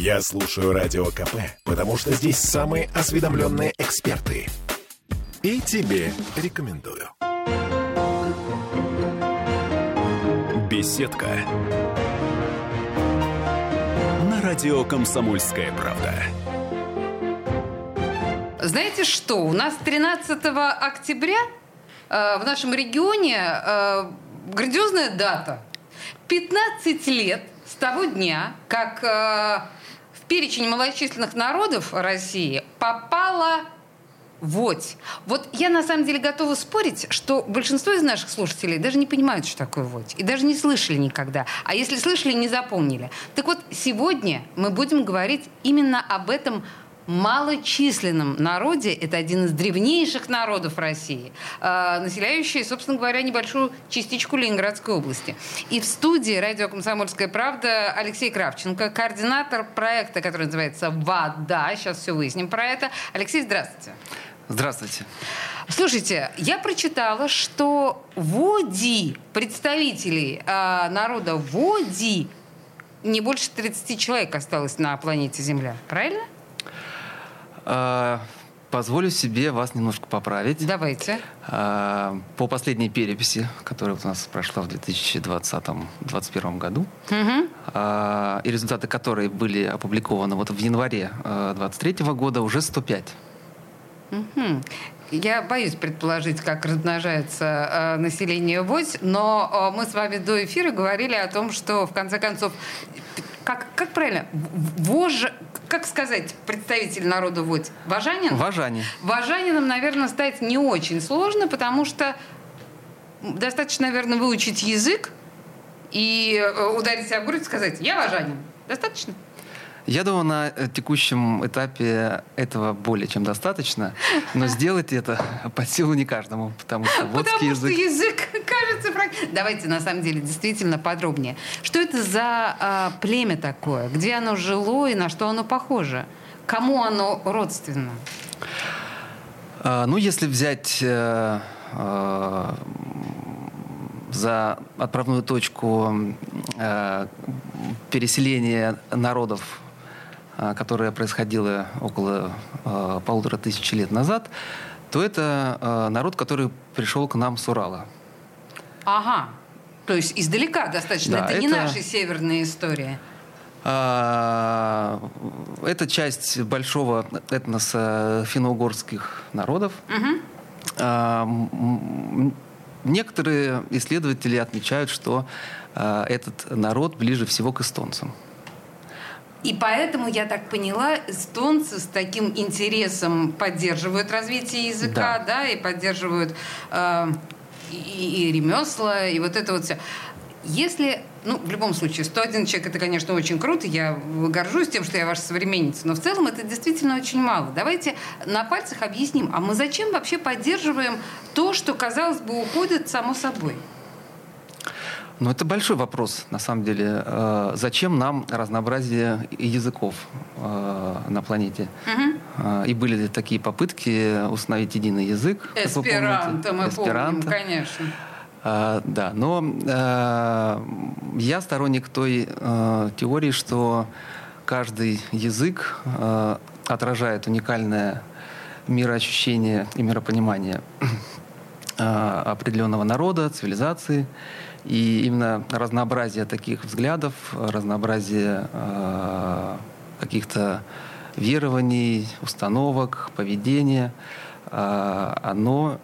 Я слушаю Радио КП, потому что здесь самые осведомленные эксперты. И тебе рекомендую. Беседка. На радио «Комсомольская правда». Знаете что? У нас 13 октября в нашем регионе грандиозная дата. 15 лет с того дня, как в перечень малочисленных народов России попала водь. Вот я на самом деле готова спорить, что большинство из наших слушателей даже не понимают, что такое водь. И даже не слышали никогда. А если слышали, не запомнили. Так вот, сегодня мы будем говорить именно об этом малочисленном народе. Это один из древнейших народов России, населяющий, собственно говоря, небольшую частичку Ленинградской области. И в студии «Радио Комсомольская правда» Алексей Кравченко, координатор проекта, который называется «ВАДА». Сейчас все выясним про это. Алексей, здравствуйте. Здравствуйте. Слушайте, я прочитала, что води, представителей народа води, не больше 30 человек осталось на планете Земля. Правильно? Позволю себе вас немножко поправить. Давайте. По последней переписи, которая у нас прошла в 2020-2021 году, и результаты которой были опубликованы вот в январе 2023 года, уже 105. Я боюсь предположить, как размножается население водь, но мы с вами до эфира говорили о том, что, в конце концов, как правильно, как сказать, представитель народа водь? Вожанин? Вожане. Вожанином, наверное, стать не очень сложно, потому что достаточно, наверное, выучить язык и ударить себя в грудь и сказать: «Я вожанин». Достаточно? Я думаю, на текущем этапе этого более чем достаточно, но сделать это под силу не каждому, потому что водский язык... Потому что язык кажется... Давайте, на самом деле, действительно подробнее. Что это за племя такое? Где оно жило и на что оно похоже? Кому оно родственно? Ну, если взять за отправную точку переселение народов, которое происходило около 1500 лет назад, то это народ, который пришел к нам с Урала. Ага, то есть издалека достаточно, да, это не наша северная история. Это часть большого этноса финно-угорских народов. Некоторые исследователи отмечают, что этот народ ближе всего к эстонцам. И поэтому, я так поняла, эстонцы с таким интересом поддерживают развитие языка, да и поддерживают и ремесла, и вот это вот все. Если, в любом случае, 101 человек, это, конечно, очень круто, я горжусь тем, что я ваша современница, но в целом это действительно очень мало. Давайте на пальцах объясним, а мы зачем вообще поддерживаем то, что, казалось бы, уходит само собой? Ну, это большой вопрос, на самом деле. Зачем нам разнообразие языков на планете? И были такие попытки установить единый язык. Эсперанто, мы помним, конечно. Да, но я сторонник той теории, что каждый язык отражает уникальное мироощущение и миропонимание определенного народа, цивилизации. И именно разнообразие таких взглядов, разнообразие каких-то верований, установок, поведения, оно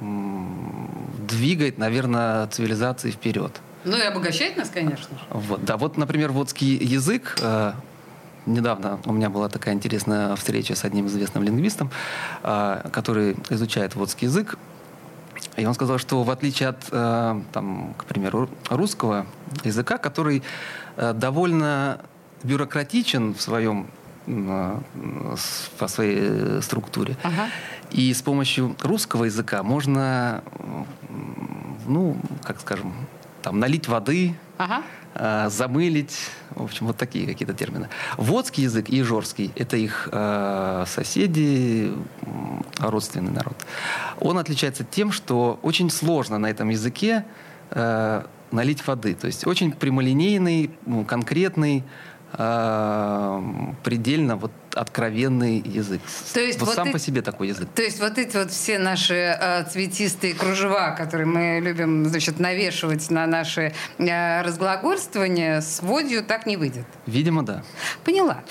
двигает, наверное, цивилизации вперед. Ну и обогащает нас, конечно. Вот, да, вот, например, водский язык. Недавно у меня была такая интересная встреча с одним известным лингвистом, который изучает водский язык. И он сказал, что в отличие от, к примеру, русского языка, который довольно бюрократичен в своем, по своей структуре, и с помощью русского языка можно, налить воды, замылить, в общем, вот такие какие-то термины. Водский язык и ижорский — это их соседи, родственный народ. Он отличается тем, что очень сложно на этом языке налить воды. То есть очень прямолинейный, конкретный, предельно откровенный язык. То есть вот сам по себе такой язык. То есть вот эти вот все наши цветистые кружева, которые мы любим, навешивать на наши разглагольствования, с водью так не выйдет. Видимо, да. Поняла.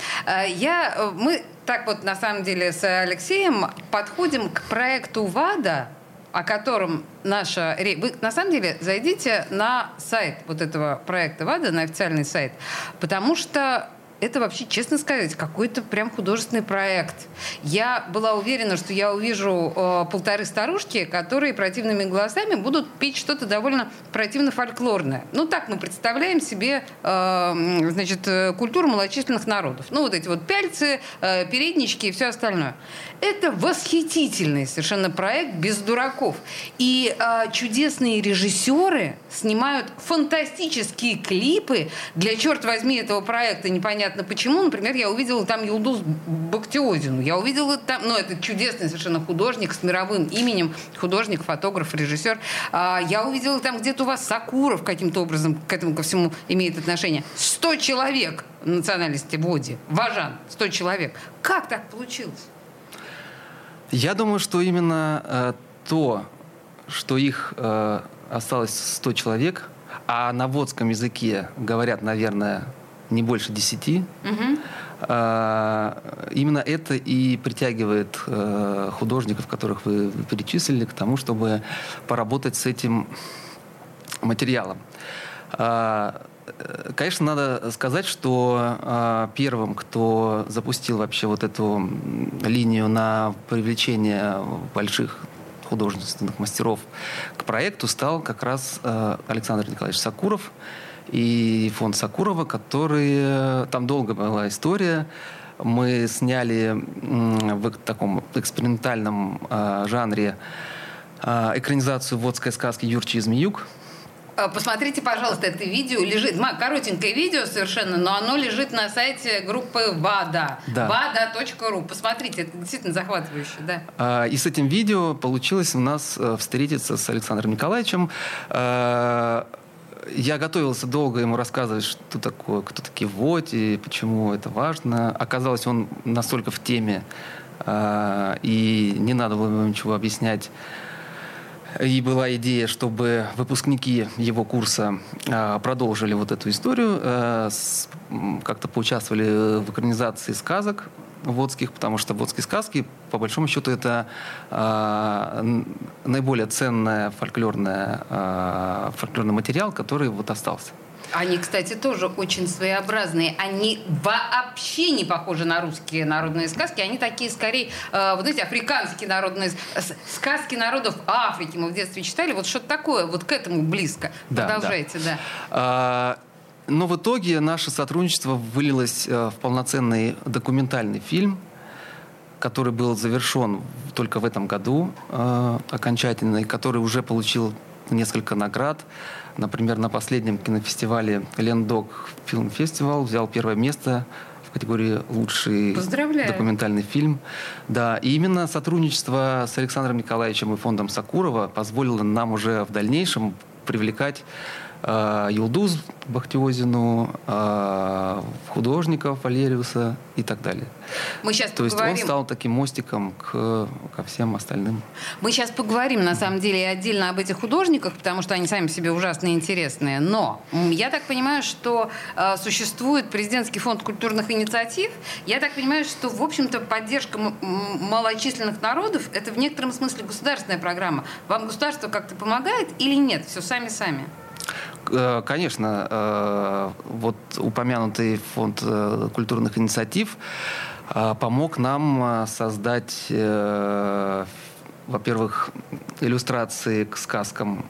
Мы так вот на самом деле с Алексеем подходим к проекту ВАДА, о котором наша... Вы, на самом деле, зайдите на сайт вот этого проекта ВАДА, на официальный сайт, потому что это вообще, честно сказать, какой-то прям художественный проект. Я была уверена, что я увижу полторы старушки, которые противными голосами будут петь что-то довольно противно-фольклорное. Так мы представляем себе культуру малочисленных народов. Вот эти вот пяльцы, переднички и все остальное. Это восхитительный совершенно проект без дураков. И чудесные режиссеры снимают фантастические клипы для, черт возьми, этого проекта. Непонятно почему. Например, я увидела там Юлдус Бахтиозину. Я увидела там... это чудесный совершенно художник с мировым именем. Художник, фотограф, режиссер. Я увидела там где-то у вас Сокуров каким-то образом к этому ко всему имеет отношение. 100 человек национальности води. Вожан. 100 человек. Как так получилось? Я думаю, что именно то, что их осталось 100 человек, а на водском языке говорят, наверное, не больше 10, именно это и притягивает художников, которых вы перечислили, к тому, чтобы поработать с этим материалом. Конечно, надо сказать, что первым, кто запустил вообще вот эту линию на привлечение больших художественных мастеров к проекту, стал как раз Александр Николаевич Сокуров и фонд Сокурова, который... Там долго была история. Мы сняли в таком экспериментальном жанре экранизацию водской сказки «Юрчи Змеюк». Посмотрите, пожалуйста, это видео лежит. Коротенькое видео совершенно, но оно лежит на сайте группы ВАДА. Да. vada.ru. Посмотрите, это действительно захватывающе. Да. И с этим видео получилось у нас встретиться с Александром Николаевичем. Я готовился долго ему рассказывать, что такое, кто такие водь и почему это важно. Оказалось, он настолько в теме, и не надо было ему ничего объяснять. И была идея, чтобы выпускники его курса продолжили вот эту историю, как-то поучаствовали в экранизации сказок водских, потому что водские сказки, по большому счету, это наиболее ценный фольклорный материал, который остался. Они, кстати, тоже очень своеобразные. Они вообще не похожи на русские народные сказки. Они такие, скорее, африканские народные сказки народов Африки. Мы в детстве читали. Вот что-то такое. Вот к этому близко. Да, продолжайте, да. Но в итоге наше сотрудничество вылилось в полноценный документальный фильм, который был завершен только в этом году окончательно, и который уже получил несколько наград. Например, на последнем кинофестивале «Лендокфильмфестивал» взял первое место в категории «Лучший документальный фильм». Да, и именно сотрудничество с Александром Николаевичем и фондом Сокурова позволило нам уже в дальнейшем привлекать Юлдус Бахтиозину, художников Валериуса и так далее. Мы сейчас поговорим. Он стал таким мостиком ко всем остальным. Мы сейчас поговорим, на самом деле, отдельно об этих художниках, потому что они сами себе ужасно интересные. Но я так понимаю, что существует президентский фонд культурных инициатив. Я так понимаю, что, в общем-то, поддержка малочисленных народов — это в некотором смысле государственная программа. Вам государство как-то помогает или нет? Все сами-сами. Конечно, вот упомянутый фонд культурных инициатив помог нам создать, во-первых, иллюстрации к сказкам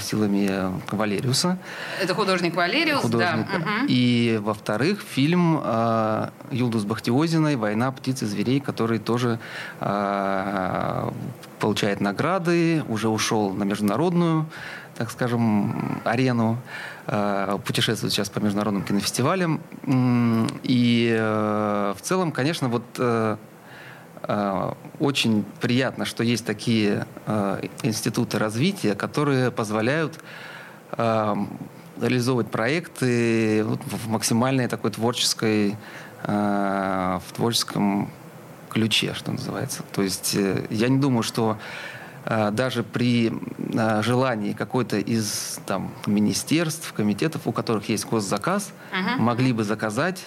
силами Валериуса. Это художник Валериус, художник. Да. И, во-вторых, фильм Юлдус Бахтиозиной «Война птиц и зверей», который тоже получает награды, уже ушел на международную, так скажем, арену, путешествует сейчас по международным кинофестивалям. И в целом, конечно, очень приятно, что есть такие институты развития, которые позволяют реализовывать проекты в максимальной такой творческой, в творческом ключе, что называется. То есть я не думаю, что даже при желании какой-то из там, министерств, комитетов, у которых есть госзаказ, могли бы заказать,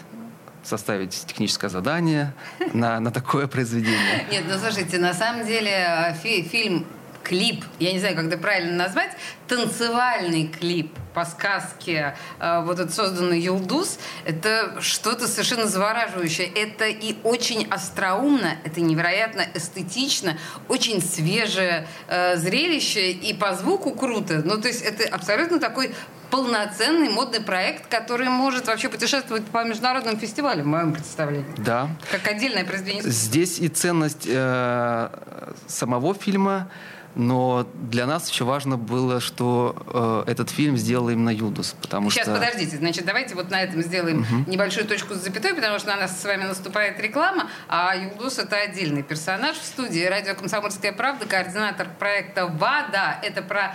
составить техническое задание на такое произведение. Нет, ну слушайте, на самом деле фильм... клип, я не знаю, как это правильно назвать, танцевальный клип по сказке, вот этот созданный «Юлдус», это что-то совершенно завораживающее. Это и очень остроумно, это невероятно эстетично, очень свежее зрелище и по звуку круто. Ну, то есть это абсолютно такой полноценный модный проект, который может вообще путешествовать по международным фестивалям, в моем представлении. Да. Как отдельное произведение. Здесь и ценность самого фильма. Но для нас еще важно было, что этот фильм сделал именно «Юлдус», потому что... Сейчас, подождите. Значит, давайте вот на этом сделаем небольшую точку с запятой, потому что на нас с вами наступает реклама, а «Юлдус» — это отдельный персонаж. В студии «Радио Комсомольская правда» координатор проекта «ВАДА». Это про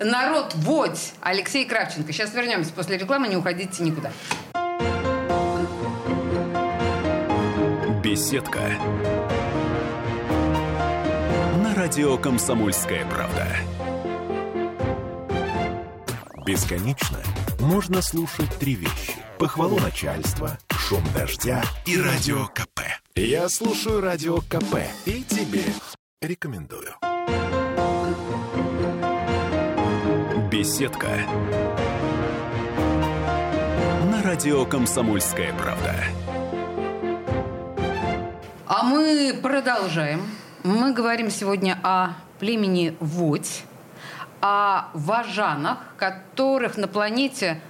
народ водь Алексей Кравченко. Сейчас вернемся после рекламы, не уходите никуда. Беседка. Радио «Комсомольская правда». Бесконечно можно слушать три вещи. Похвалу начальства, шум дождя и радио КП. Я слушаю радио КП и тебе рекомендую. Беседка. На радио «Комсомольская правда». А мы продолжаем. Мы говорим сегодня о племени водь, о вожанах, которых на планете,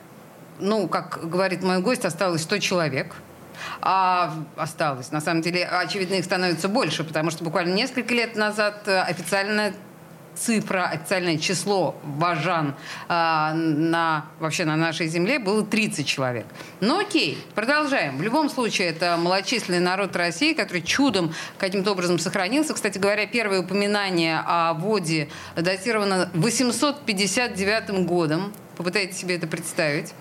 ну, как говорит мой гость, осталось 100 человек. А осталось, на самом деле, очевидно, их становится больше, потому что буквально несколько лет назад официальная цифра, официальное число вожан вообще на нашей земле было 30 человек. Но окей, продолжаем. В любом случае, это малочисленный народ России, который чудом каким-то образом сохранился. Кстати говоря, первое упоминание о воде датировано 859 годом. Попытайтесь себе это представить.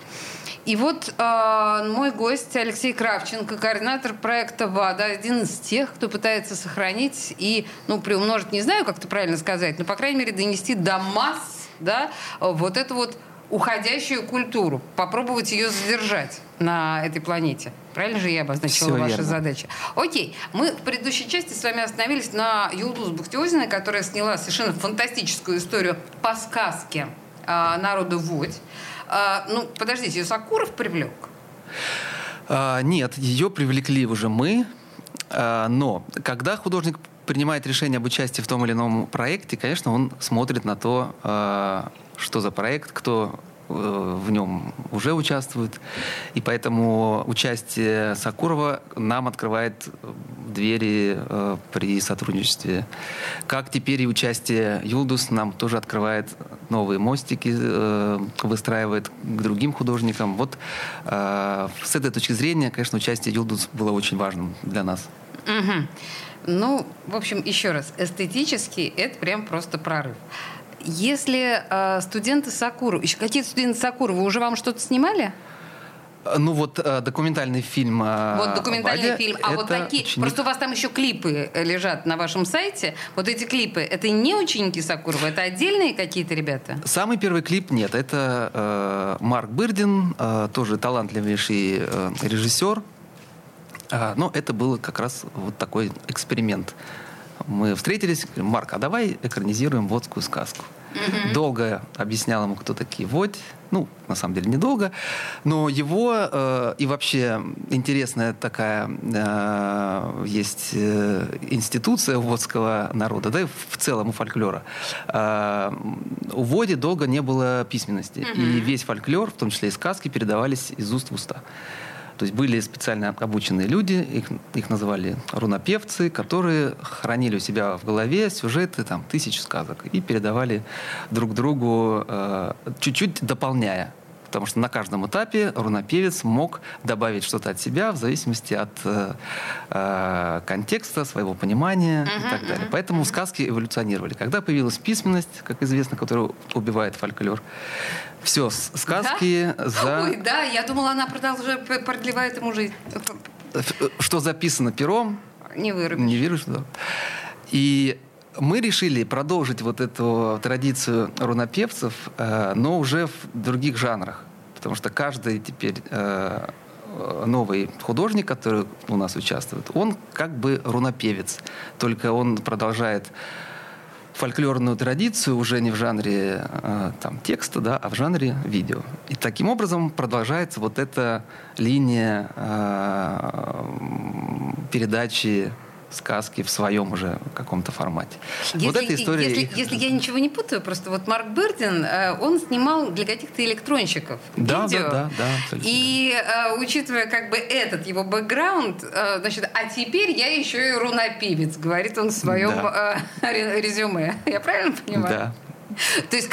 И вот мой гость Алексей Кравченко, координатор проекта «ВАДА», один из тех, кто пытается сохранить и, ну, приумножить, не знаю, как это правильно сказать, но, по крайней мере, донести до масс, да, вот эту вот уходящую культуру, попробовать ее задержать на этой планете. Правильно же я обозначила ваши задачи? Окей. Мы в предыдущей части с вами остановились на Юлдус Бахтиозиной, которая сняла совершенно фантастическую историю по сказке народу водь. Ну, подождите, ее Сокуров привлек? Нет, ее привлекли уже мы. Но когда художник принимает решение об участии в том или ином проекте, конечно, он смотрит на то, что за проект, кто в нем уже участвует. И поэтому участие Сокурова нам открывает двери при сотрудничестве. Как теперь и участие «Юлдус» нам тоже открывает новые мостики, выстраивает к другим художникам. Вот с этой точки зрения, конечно, участие «Юлдус» было очень важным для нас. Угу. Ну, в общем, еще раз, эстетически это прям просто прорыв. Если студенты Сокурова... Еще какие-то студенты Сокурова уже вам что-то снимали? Ну вот документальный фильм вот документальный Vadja, фильм. А вот такие... Ученик... Просто у вас там еще клипы лежат на вашем сайте. Вот эти клипы, это не ученики Сокурова? Это отдельные какие-то ребята? Самый первый клип нет. Это Марк Бырдин, тоже талантливейший режиссер. Но это был как раз вот такой эксперимент. Мы встретились, говорим: Марк, а давай экранизируем водскую сказку. Долго объяснял ему, кто такие водь. Ну, на самом деле, недолго. Но его и вообще интересная такая есть институция водского народа, да, и в целом у фольклора. У води долго не было письменности. И весь фольклор, в том числе и сказки, передавались из уст в уста. То есть были специально обученные люди, их называли рунопевцы, которые хранили у себя в голове сюжеты там, 1000 сказок и передавали друг другу, чуть-чуть дополняя Потому что на каждом этапе рунопевец мог добавить что-то от себя в зависимости от контекста, своего понимания и так далее. Поэтому сказки эволюционировали. Когда появилась письменность, как известно, которая убивает фольклор, все, сказки Ой, да, я думала, она продлевает ему жизнь. Что записано пером, не вырубишь. Не вырубишь, да. И мы решили продолжить вот эту традицию рунопевцев, но уже в других жанрах. Потому что каждый теперь новый художник, который у нас участвует, он как бы рунопевец. Только он продолжает фольклорную традицию уже не в жанре текста, да, а в жанре видео. И таким образом продолжается вот эта линия передачи сказки в своем уже каком-то формате. Вот эта история... Если я ничего не путаю, просто вот Марк Бырдин, он снимал для каких-то электронщиков видео. Да. И учитывая как бы этот его бэкграунд, значит, а теперь я еще и рунопевец, говорит он в своем резюме. Я правильно понимаю? Да. То есть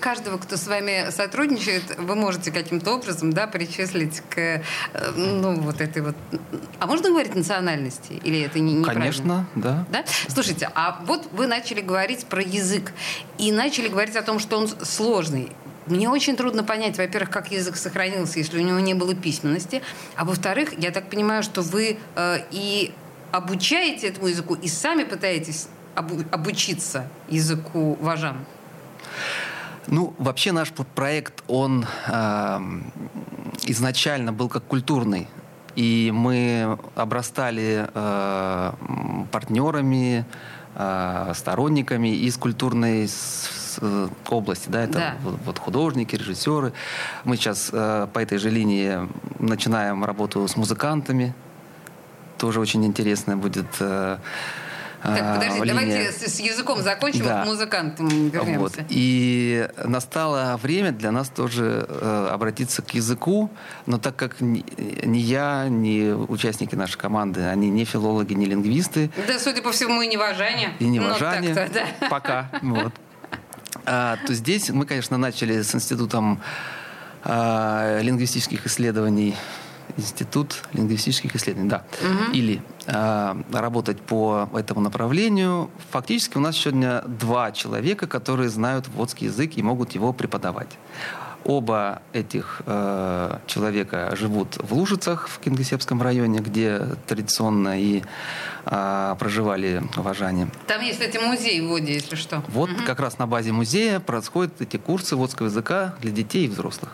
каждого, кто с вами сотрудничает, вы можете каким-то образом, да, причислить к, вот этой вот... А можно говорить национальности? Или это неправильно? Конечно, да. Слушайте, а вот вы начали говорить про язык. И начали говорить о том, что он сложный. Мне очень трудно понять, во-первых, как язык сохранился, если у него не было письменности. А во-вторых, я так понимаю, что вы и обучаете этому языку, и сами пытаетесь обучиться языку вожан. Вообще наш проект, он изначально был как культурный. И мы обрастали партнерами, сторонниками из культурной области. Да, это вот художники, режиссеры. Мы сейчас по этой же линии начинаем работу с музыкантами. Тоже очень интересно будет... Так, подождите, давайте с языком закончим, к музыкантам вернемся. Вот. И настало время для нас тоже обратиться к языку, но так как ни я, ни участники нашей команды, они не филологи, не лингвисты. Да, судя по всему, и не вожане. Пока. Вот. То здесь мы, конечно, начали с Институтом лингвистических исследований. Институт лингвистических исследований, Или работать по этому направлению. Фактически у нас сегодня 2 человека, которые знают водский язык и могут его преподавать. Оба этих человека живут в Лужицах, в Кингисеппском районе, где традиционно и проживали вожане. Там есть, кстати, музей в Воде, если что. Вот как раз на базе музея происходят эти курсы водского языка для детей и взрослых.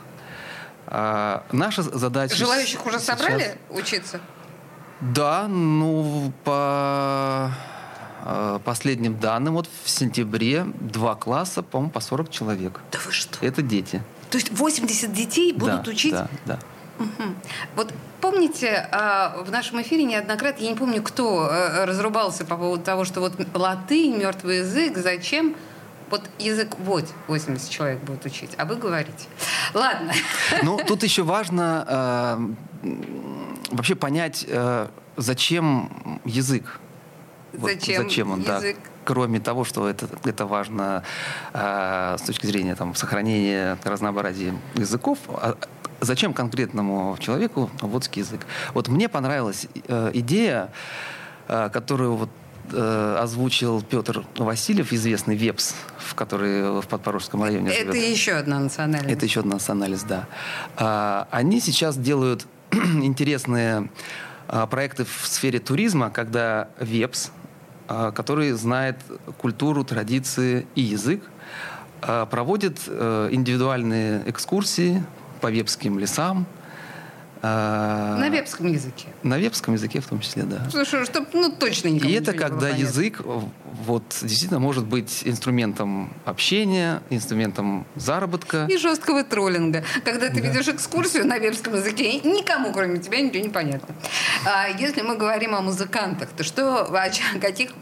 Наша задача... Желающих уже собрали учиться? Да, по последним данным, вот в сентябре 2 класса, по-моему, по 40 человек. Да вы что? Это дети. То есть 80 детей будут учить? Да. Угу. Вот помните, в нашем эфире неоднократно, я не помню, кто разрубался по поводу того, что вот латынь, мертвый язык, зачем... Вот язык водь 80 человек будут учить, а вы говорите. Ладно. Тут еще важно вообще понять, зачем язык. Зачем он, язык? Да. Кроме того, что это важно с точки зрения сохранения разнообразия языков, зачем конкретному человеку водский язык? Вот мне понравилась идея, которую озвучил Петр Васильев, известный ВЕПС, который в Подпорожском районе живет. Это еще одна национальность, да. Они сейчас делают интересные проекты в сфере туризма, когда ВЕПС, который знает культуру, традиции и язык, проводит индивидуальные экскурсии по вепским лесам, на вепском языке. На вепском языке в том числе, да. Слушай, чтобы точно никому не было понятно. И это когда язык действительно может быть инструментом общения, инструментом заработка. И жесткого троллинга. Когда ты ведешь экскурсию на вепском языке, никому, кроме тебя, ничего не понятно. А если мы говорим о музыкантах, то о каких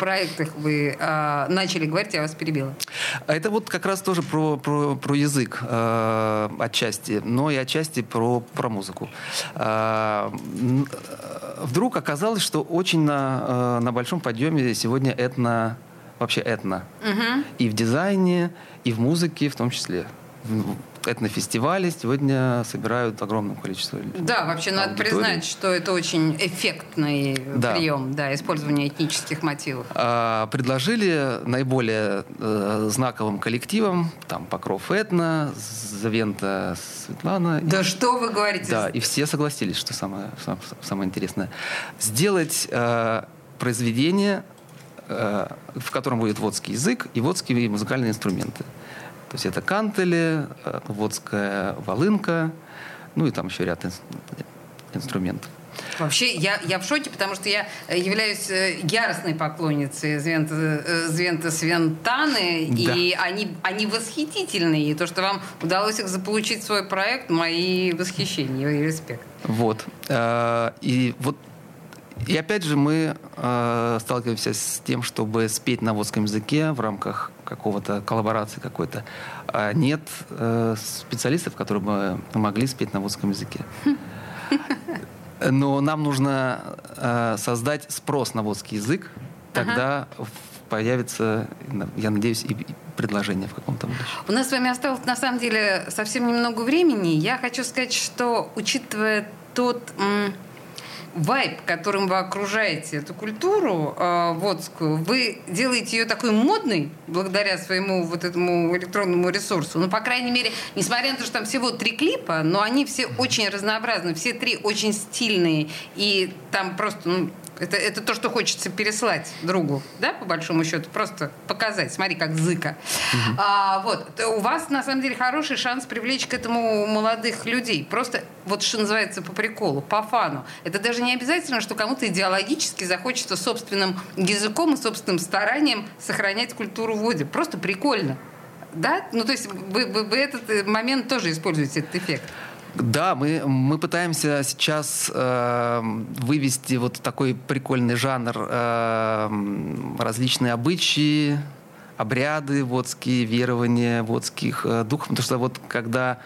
проектах вы начали говорить, я вас перебила. Это вот как раз тоже про язык отчасти, но и отчасти про музыку. Вдруг оказалось, что очень на большом подъеме сегодня этно. И в дизайне, и в музыке в том числе. этнофестивале сегодня собирают огромное количество людей. Да, вообще аудитории. Надо признать, что это очень эффектный прием, да, использование этнических мотивов. Предложили наиболее знаковым коллективам, там Покров Этно, Завента Светлана. Да, и, что вы говорите? Да, и все согласились, что самое интересное. Сделать произведение, в котором будет водский язык и водские музыкальные инструменты. То есть это кантели, водская волынка, ну и там еще ряд инструментов. Вообще, я в шоке, потому что я являюсь яростной поклонницей Звента Светланы, да. И они восхитительные. И то, что вам удалось их заполучить в свой проект, мои восхищения и респект. И опять же мы сталкиваемся с тем, чтобы спеть на водском языке в рамках какого-то коллаборации какой-то. Нет специалистов, которые бы могли спеть на водском языке. Но нам нужно создать спрос на водский язык, тогда появится, я надеюсь, и предложение в каком-то будущем. У нас с вами осталось, на самом деле, совсем немного времени. Я хочу сказать, что, учитывая тот вайб, которым вы окружаете эту культуру водскую, вы делаете ее такой модной благодаря своему вот этому электронному ресурсу. Ну, по крайней мере, несмотря на то, что там всего 3 клипа, но они все очень разнообразны, все 3 очень стильные. И там просто... Это то, что хочется переслать другу, да, по большому счету, просто показать. Смотри, как зыка. Угу. У вас, на самом деле, хороший шанс привлечь к этому молодых людей. Просто, вот что называется, по приколу, по фану. Это даже не обязательно, что кому-то идеологически захочется собственным языком и собственным старанием сохранять культуру водя. Просто прикольно, да? Ну, то есть вы этот момент тоже используете, этот эффект. Да, мы пытаемся сейчас вывести вот такой прикольный жанр, различные обычаи, обряды водские, верования водских духов. Потому что вот когда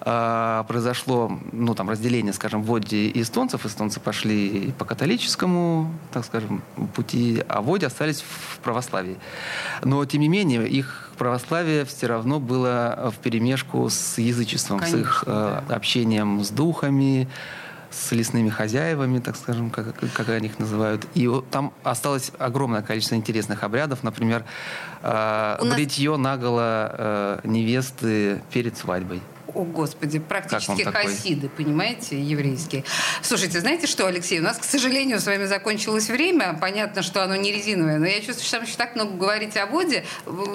произошло разделение, скажем, води и эстонцев, эстонцы пошли по католическому, так скажем, пути, а води остались в православии. Но, тем не менее, их православие все равно было вперемешку с язычеством, конечно, с их общением с духами, с лесными хозяевами, так скажем, как они их называют. И там осталось огромное количество интересных обрядов. Например, бритье наголо невесты перед свадьбой. О, Господи, практически хасиды, понимаете, еврейские. Слушайте, знаете что, Алексей, у нас, к сожалению, с вами закончилось время. Понятно, что оно не резиновое, но я чувствую, что там еще так много говорить о воде.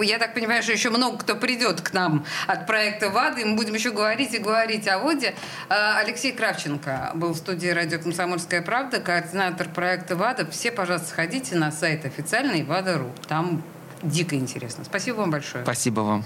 Я так понимаю, что еще много кто придет к нам от проекта ВАДА, и мы будем еще говорить и говорить о воде. Алексей Кравченко был в студии «Радио Комсомольская правда», координатор проекта ВАДА. Все, пожалуйста, сходите на сайт официальный vada.ru. Там дико интересно. Спасибо вам большое. Спасибо вам.